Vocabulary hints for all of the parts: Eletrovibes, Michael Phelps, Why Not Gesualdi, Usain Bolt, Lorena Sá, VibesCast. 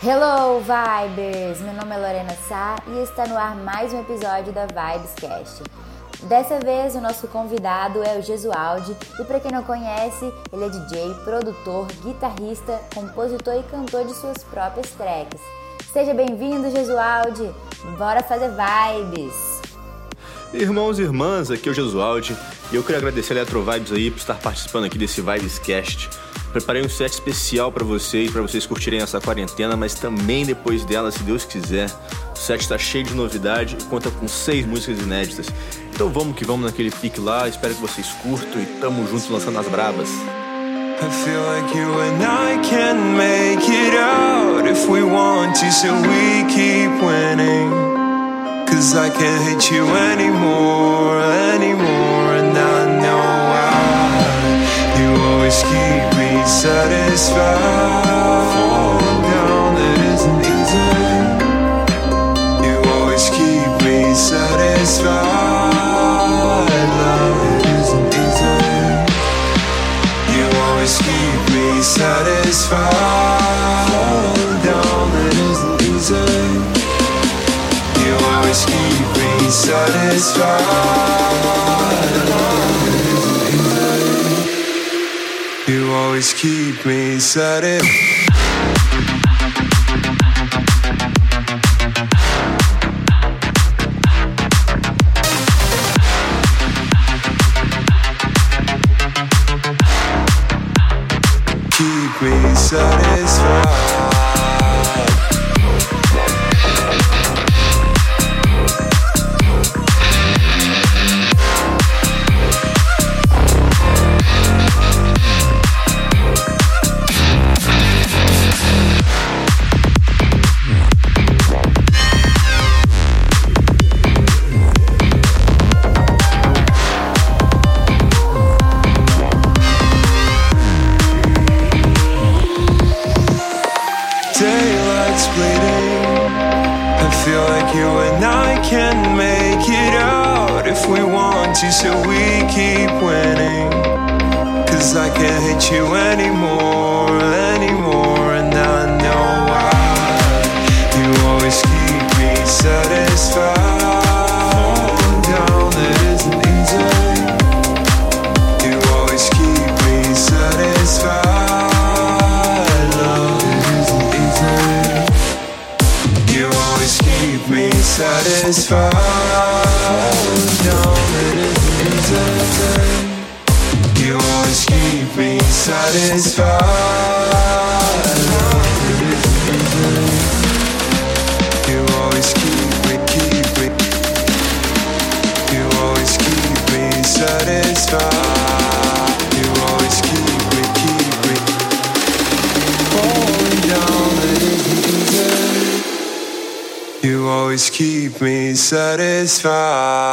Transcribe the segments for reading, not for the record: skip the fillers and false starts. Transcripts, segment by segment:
Hello, Vibers! Meu nome é Lorena Sá e está no ar mais um episódio da VibesCast. Dessa vez, o nosso convidado é o Gesualdi e, para quem não conhece, ele é DJ, produtor, guitarrista, compositor e cantor de suas próprias tracks. Seja bem-vindo, Gesualdi! Bora fazer vibes! Irmãos e irmãs, aqui é o Gesualdi e eu quero agradecer a Eletrovibes aí por estar participando aqui desse VibesCast. Preparei um set especial para vocês curtirem essa quarentena, mas também depois dela, se Deus quiser. O set está cheio de novidade e conta com 6 músicas inéditas. Então vamos que vamos naquele pique lá, espero que vocês curtam e tamo junto lançando as brabas. I feel like you and I can make it out if we want to, so we keep winning. 'Cause I can't hate you anymore, and I know why you always keep me satisfied. Falling down, it isn't easy. You always keep me satisfied. Love, it isn't easy. You always keep me satisfied. Falling down, it isn't easy. You always keep me satisfied. Love, it isn't easy. You always keep me satisfied. Keep me satisfied. So we keep winning, 'cause I can't hate you anymore, and I know why. You always keep me satisfied. Falling down, it isn't easy. You always keep me satisfied. Love, it isn't easy. You always keep me satisfied. Falling down, it isn't easy. You always keep me satisfied. You always keep me. You always keep me satisfied. You always keep me. Falling down, it isn't easy. You always keep me satisfied.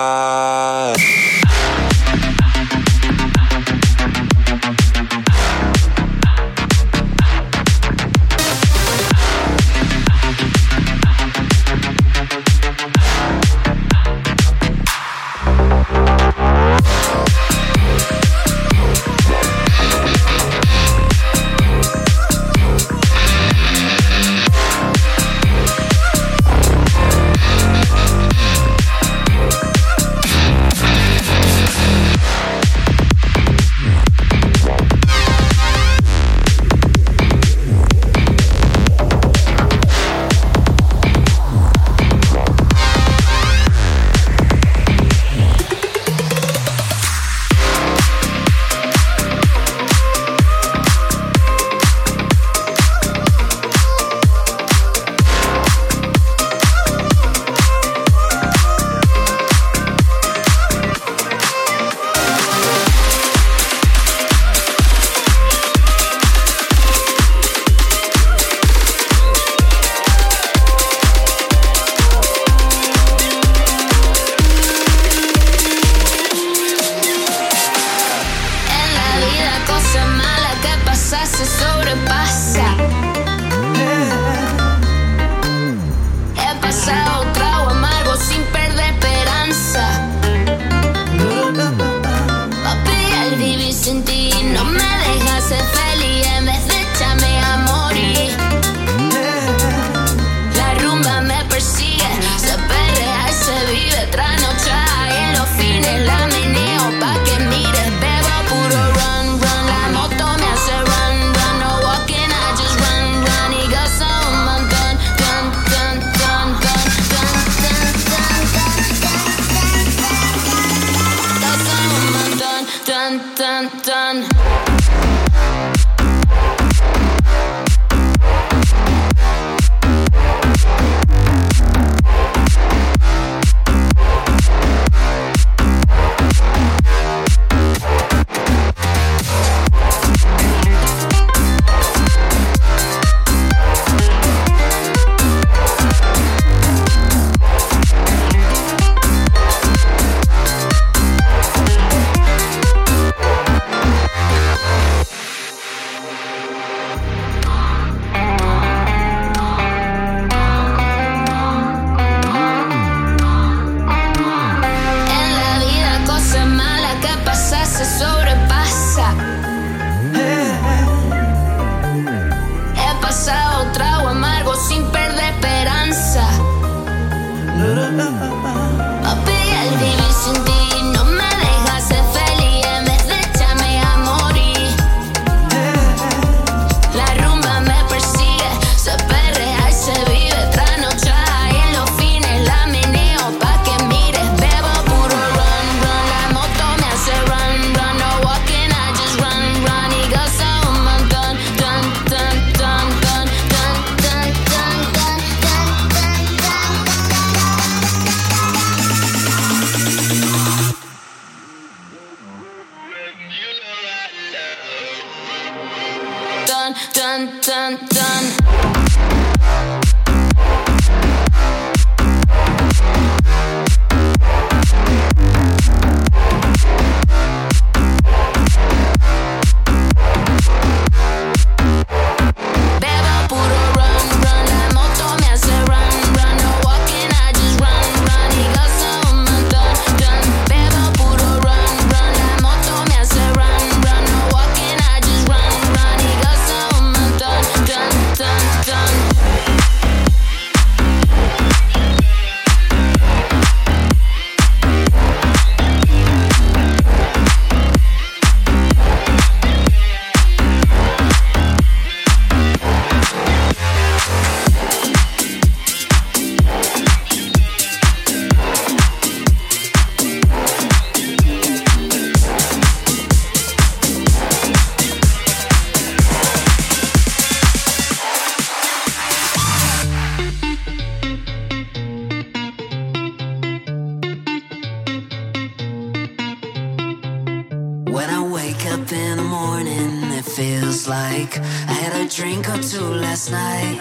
feels like. I had a drink or two last night.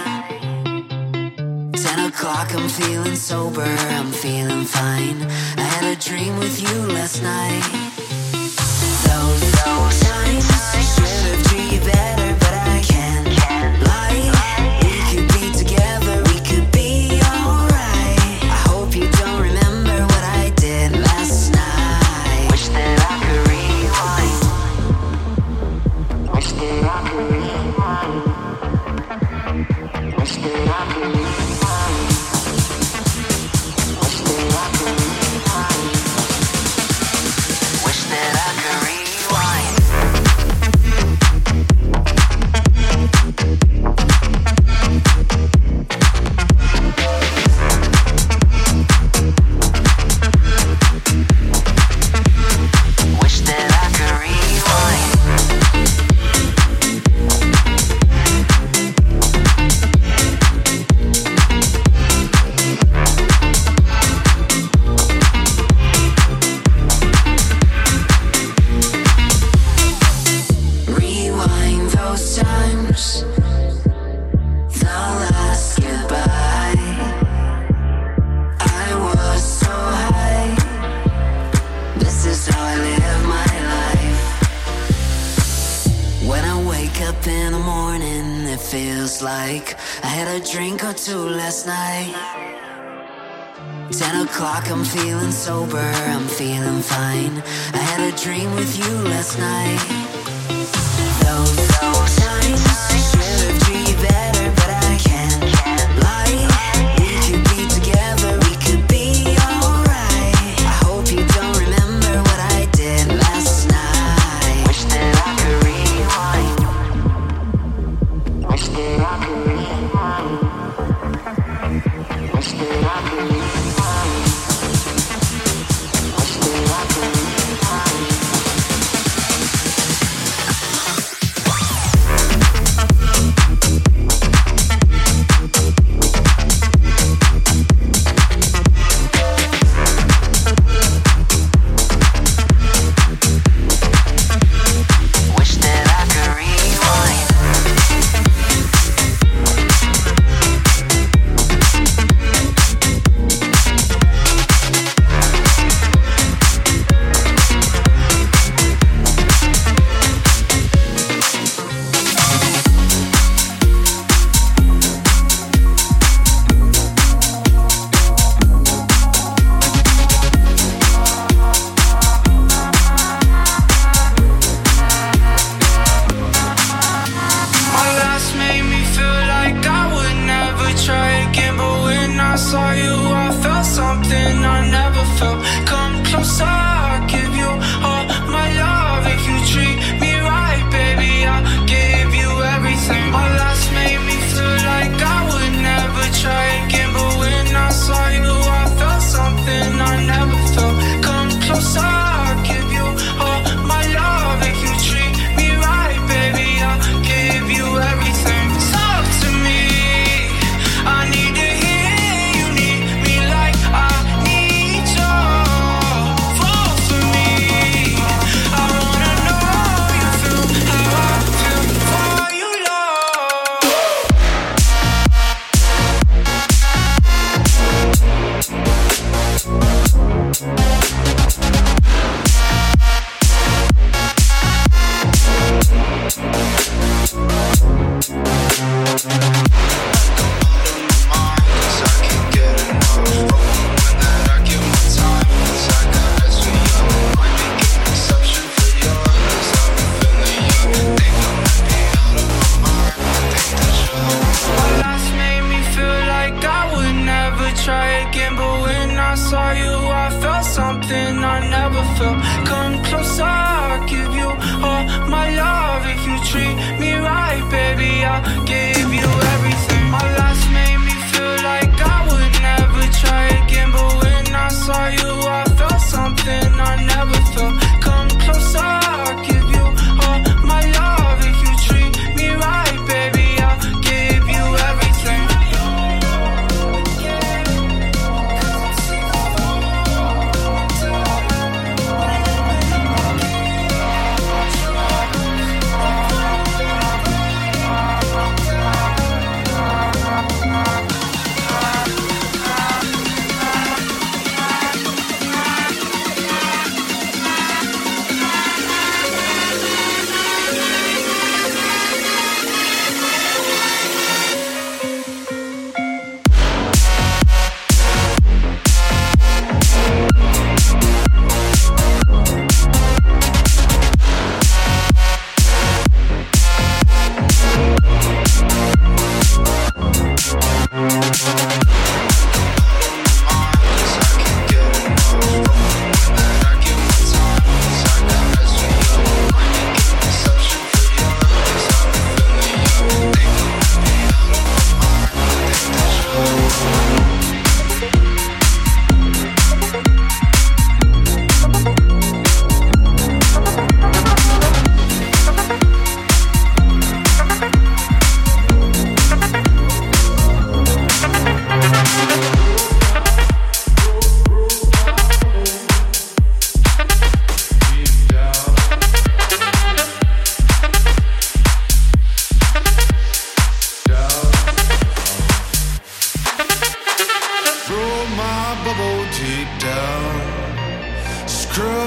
10 o'clock, I'm feeling sober, I'm feeling fine. I had a dream with you last night. Those times I should have treated you better, but I can't lie. We could be together, we could be alright. I hope you don't remember what I did last night. Wish that I could rewind. Wish that I could rewind. Wish that I could rewind. I'm feeling sober, I'm feeling fine. I had a dream with you last night.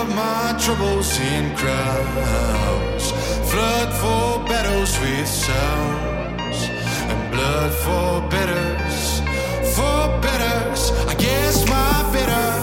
my troubles in crowds, flood for battles with sounds, and blood for bitters, for bitters. I guess my bitter.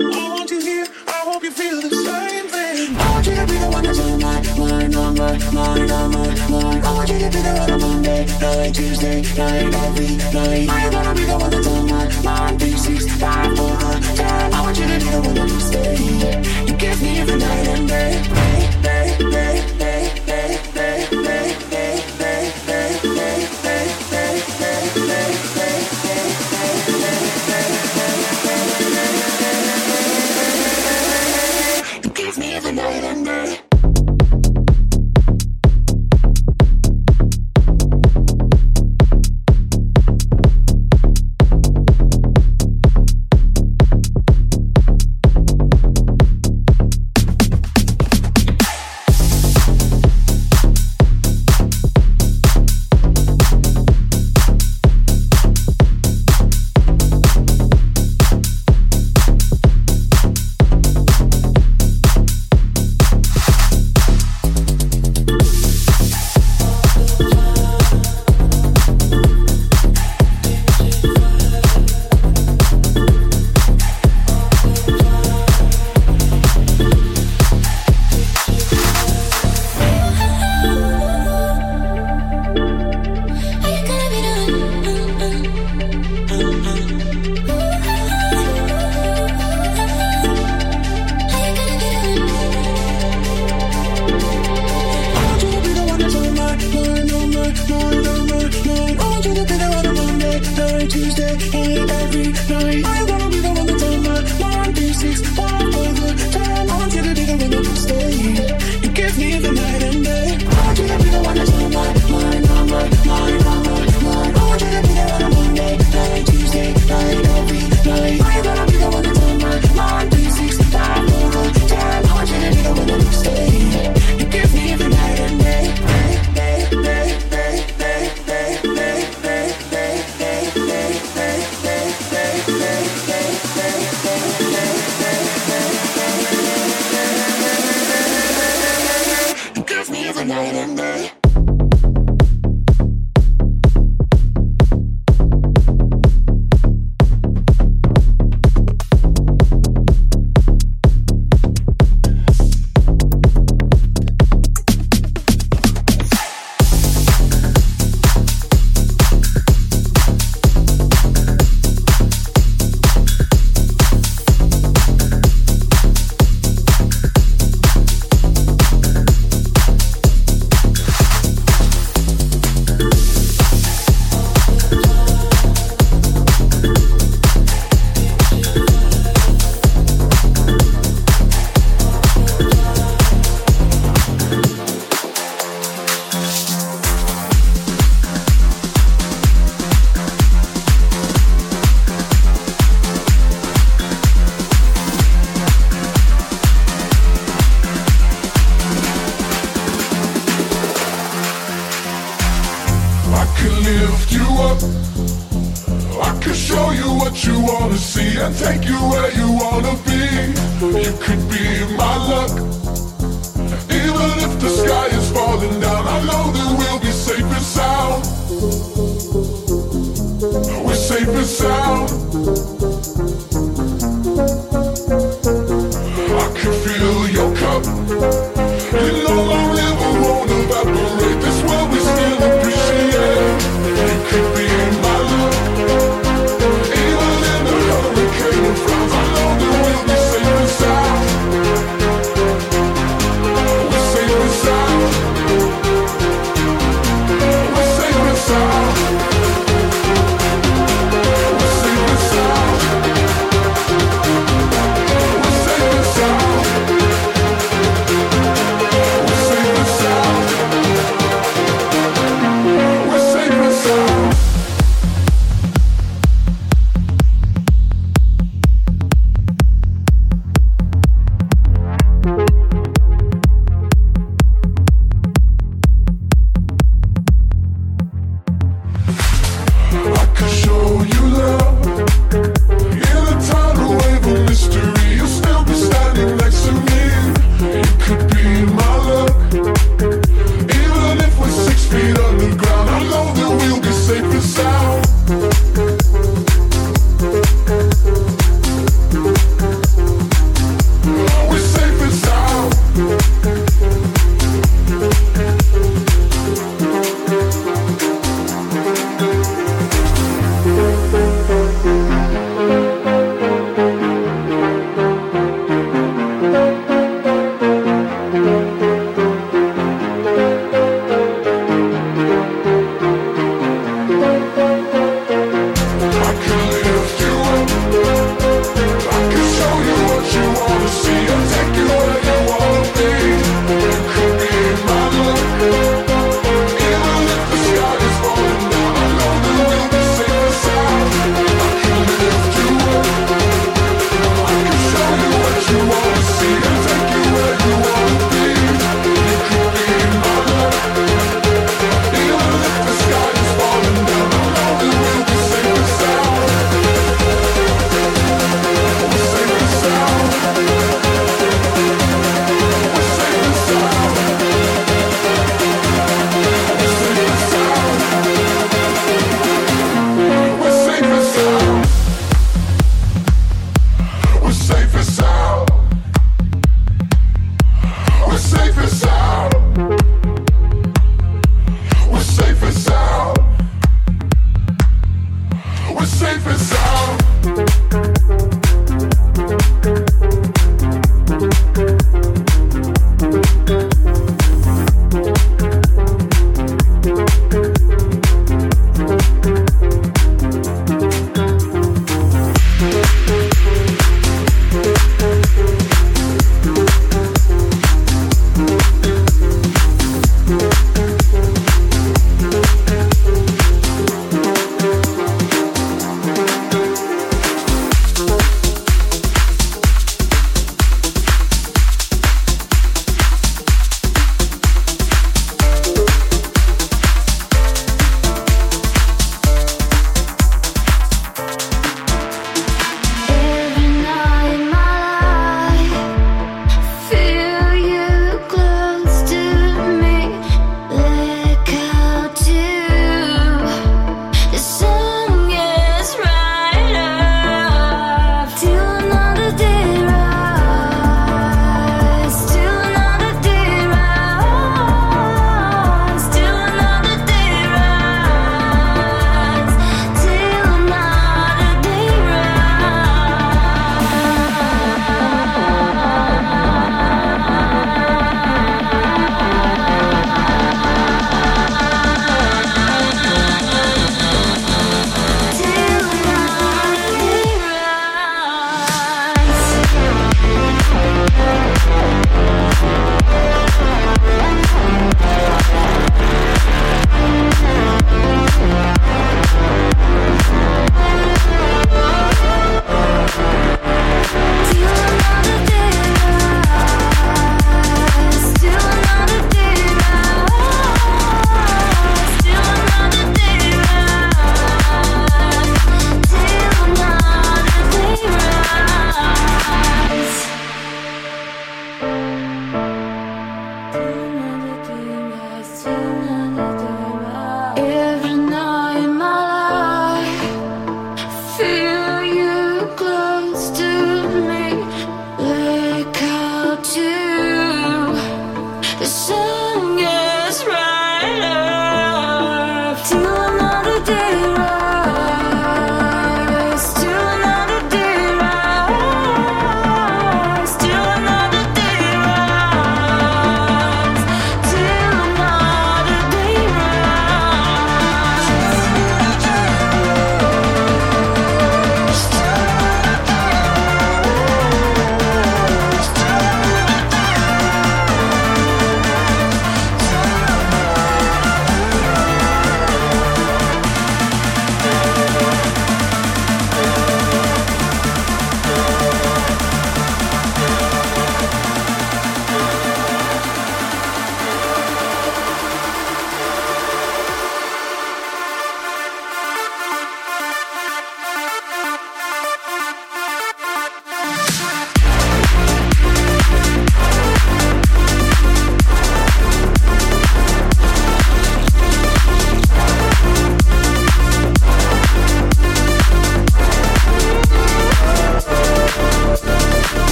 I want you to be the one that's on my mind. I want you to be the one.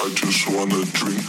I just wanna drink.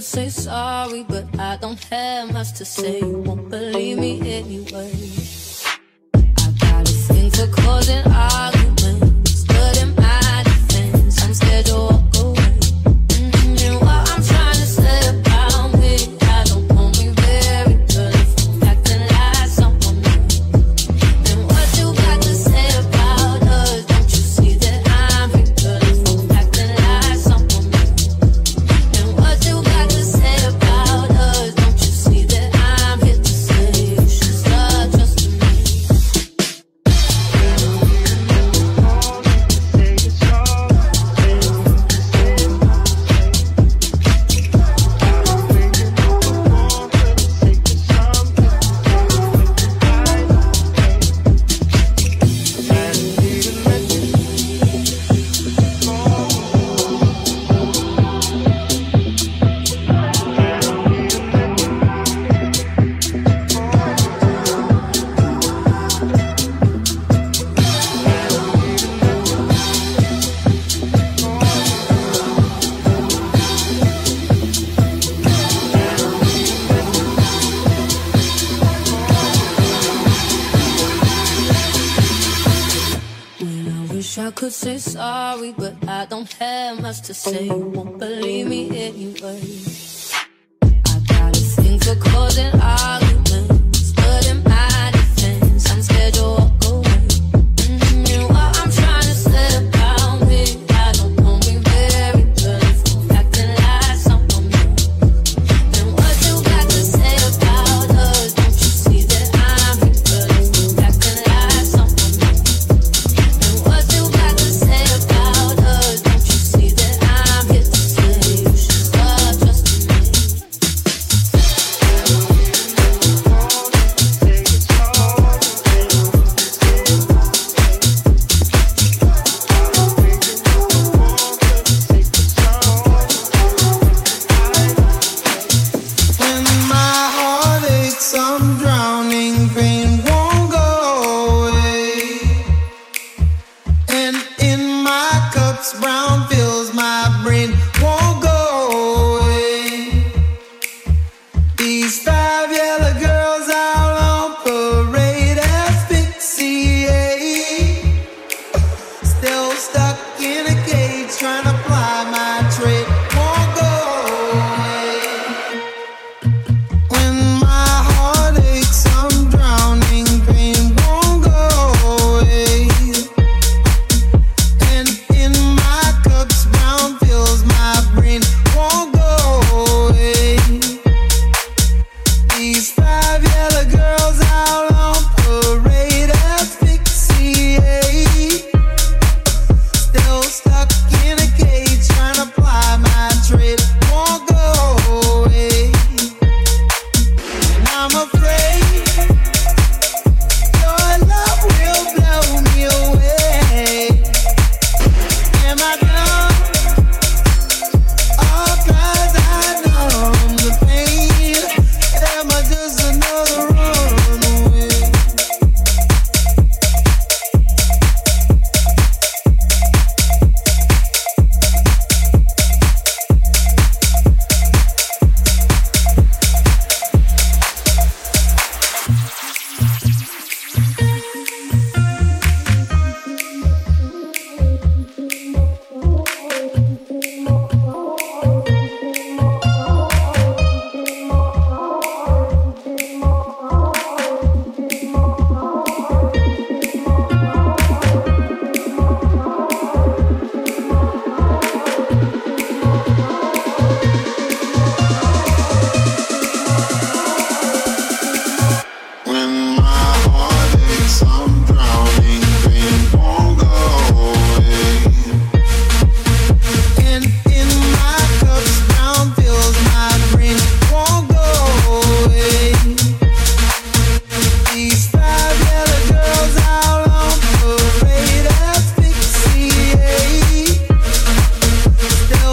Say sorry, but I don't have much to say. You won't believe me anyway. I got a thing for causing arguments, but in my defense, I'm scared to walk away. And what I'm trying to say about me, I don't want me very good if I'm acting like someone new. And what you got to say about us, don't you see that I'm good if I'm acting like someone new. And what you I could say sorry, but I don't have much to say. You won't believe me anyway. I gotta think for causing arguments, but in my defense, I'm scared you'll walk away. You are, I'm trying to set about me. I don't want to be very good, acting like someone new. And what you got to say about us? Don't you see that I'm good, acting like someone new? And what you got to say about us? Don't you see that I'm here to stay? You should start trusting When my heart aches, I'm drowning, pain won't go away. And in my cups, brown fills my brain, won't go away. These five yellow girls out on parade, asphyxiate. Still stuck in a cage, trying to ply my trade, won't go away. When my heart aches, I'm drowning, pain won't go away. And in my cups, brown fills my brain, won't go away. These five yellow girls out on parade, asphyxiate. Still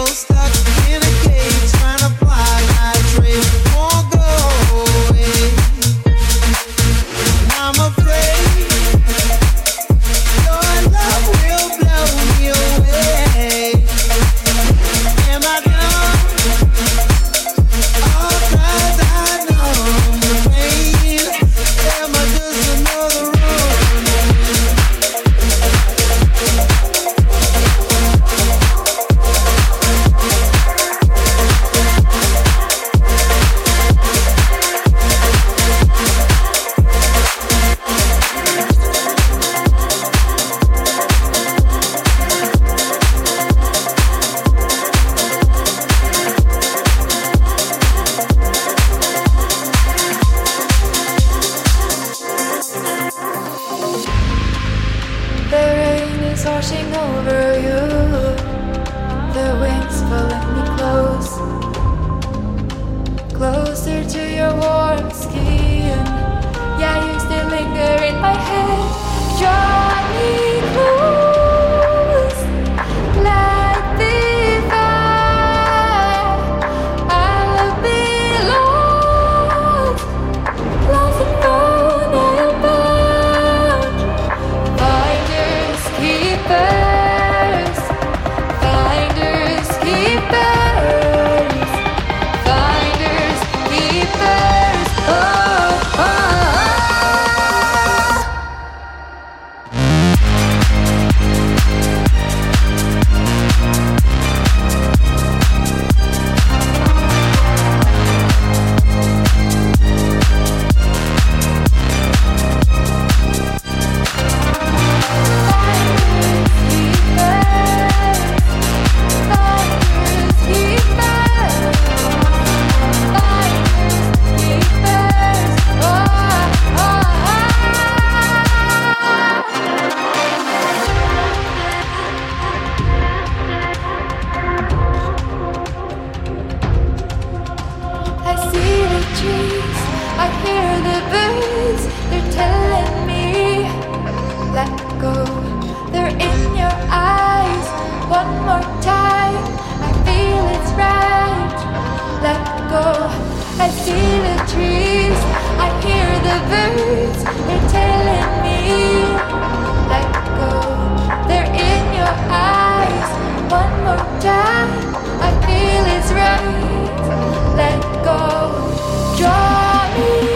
stuck in a cage, trying to ply my trade, won't go away. And I'm afraid your love will blow me away. Am I dumb? All 'cause I numb the pain. Am I just another runaway? When my heart aches, I'm drowning, pain won't go away. And in my cups, brown fills my brain, won't go away. These five yellow girls out on parade, asphyxiate. Still stuck in a cage, trying to fly my trade, won't go away. I'm afraid your love will blow me away. Am I dumb? All 'cause I numb the pain. Am I just another runaway? The rain is washing over you. The wind's pulling me close, closer to your warm skin. Yeah, you still linger in my head. Draw me close, like the fire I belong. Lost and found, I am bound. Finders keepers. let go. They're in your eyes. One more time, I feel it's right. Let go. I see the trees, I hear the birds. They're telling me, let go. They're in your eyes. One more time, I feel it's right. Let go. Draw me.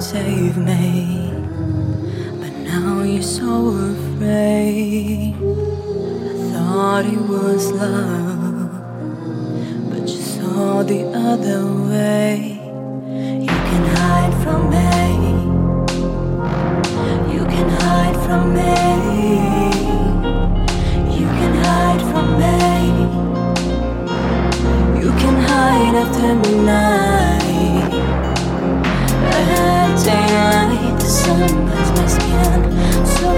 could save me, but now you're so afraid. I thought it was love, but you saw the other way. You can hide from me, you can hide from me, you can hide from me, you can hide after midnight. Daylight, the sun burns my skin, so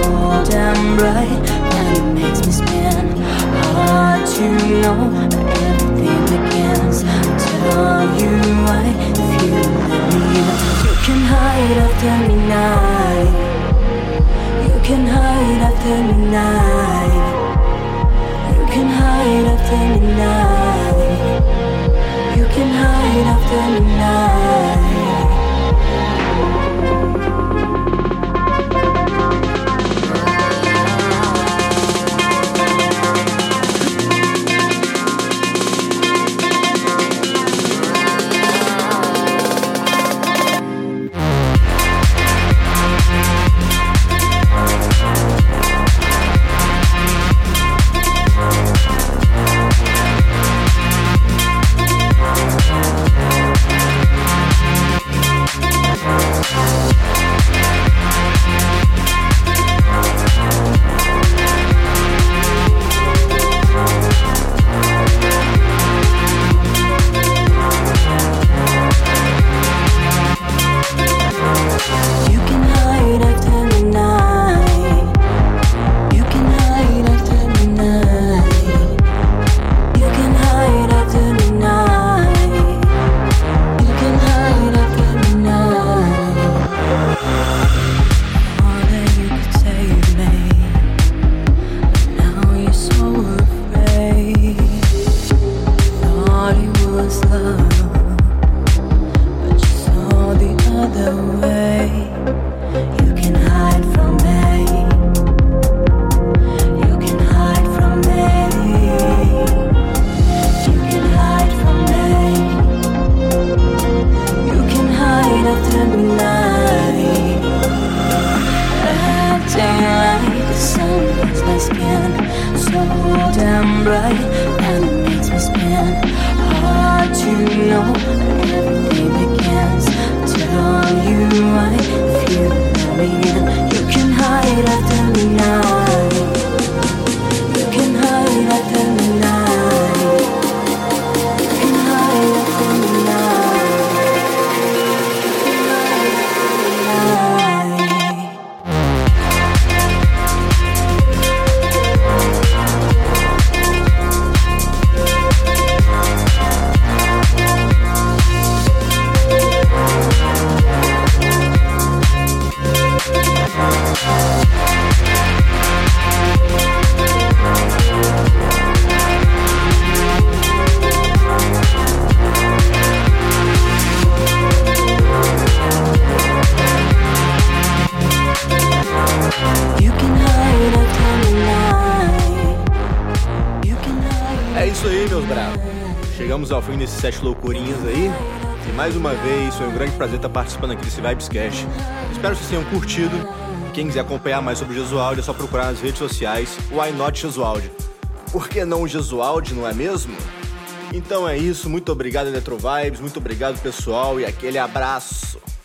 damn bright that it makes me spin. Hard to know that everything begins. Tell you why if you let me in. You can hide after midnight. You can hide after midnight. You can hide after midnight. You can hide after midnight. Nesses 7 loucurinhas aí, e mais uma vez foi um grande prazer estar participando aqui desse VibesCast. Espero que vocês tenham curtido. Quem quiser acompanhar mais sobre Gesualdi é só procurar nas redes sociais Why Not Gesualdi. Por que não Gesualdi, não é mesmo? Então é isso, muito obrigado Eletrovibes, muito obrigado pessoal e aquele abraço.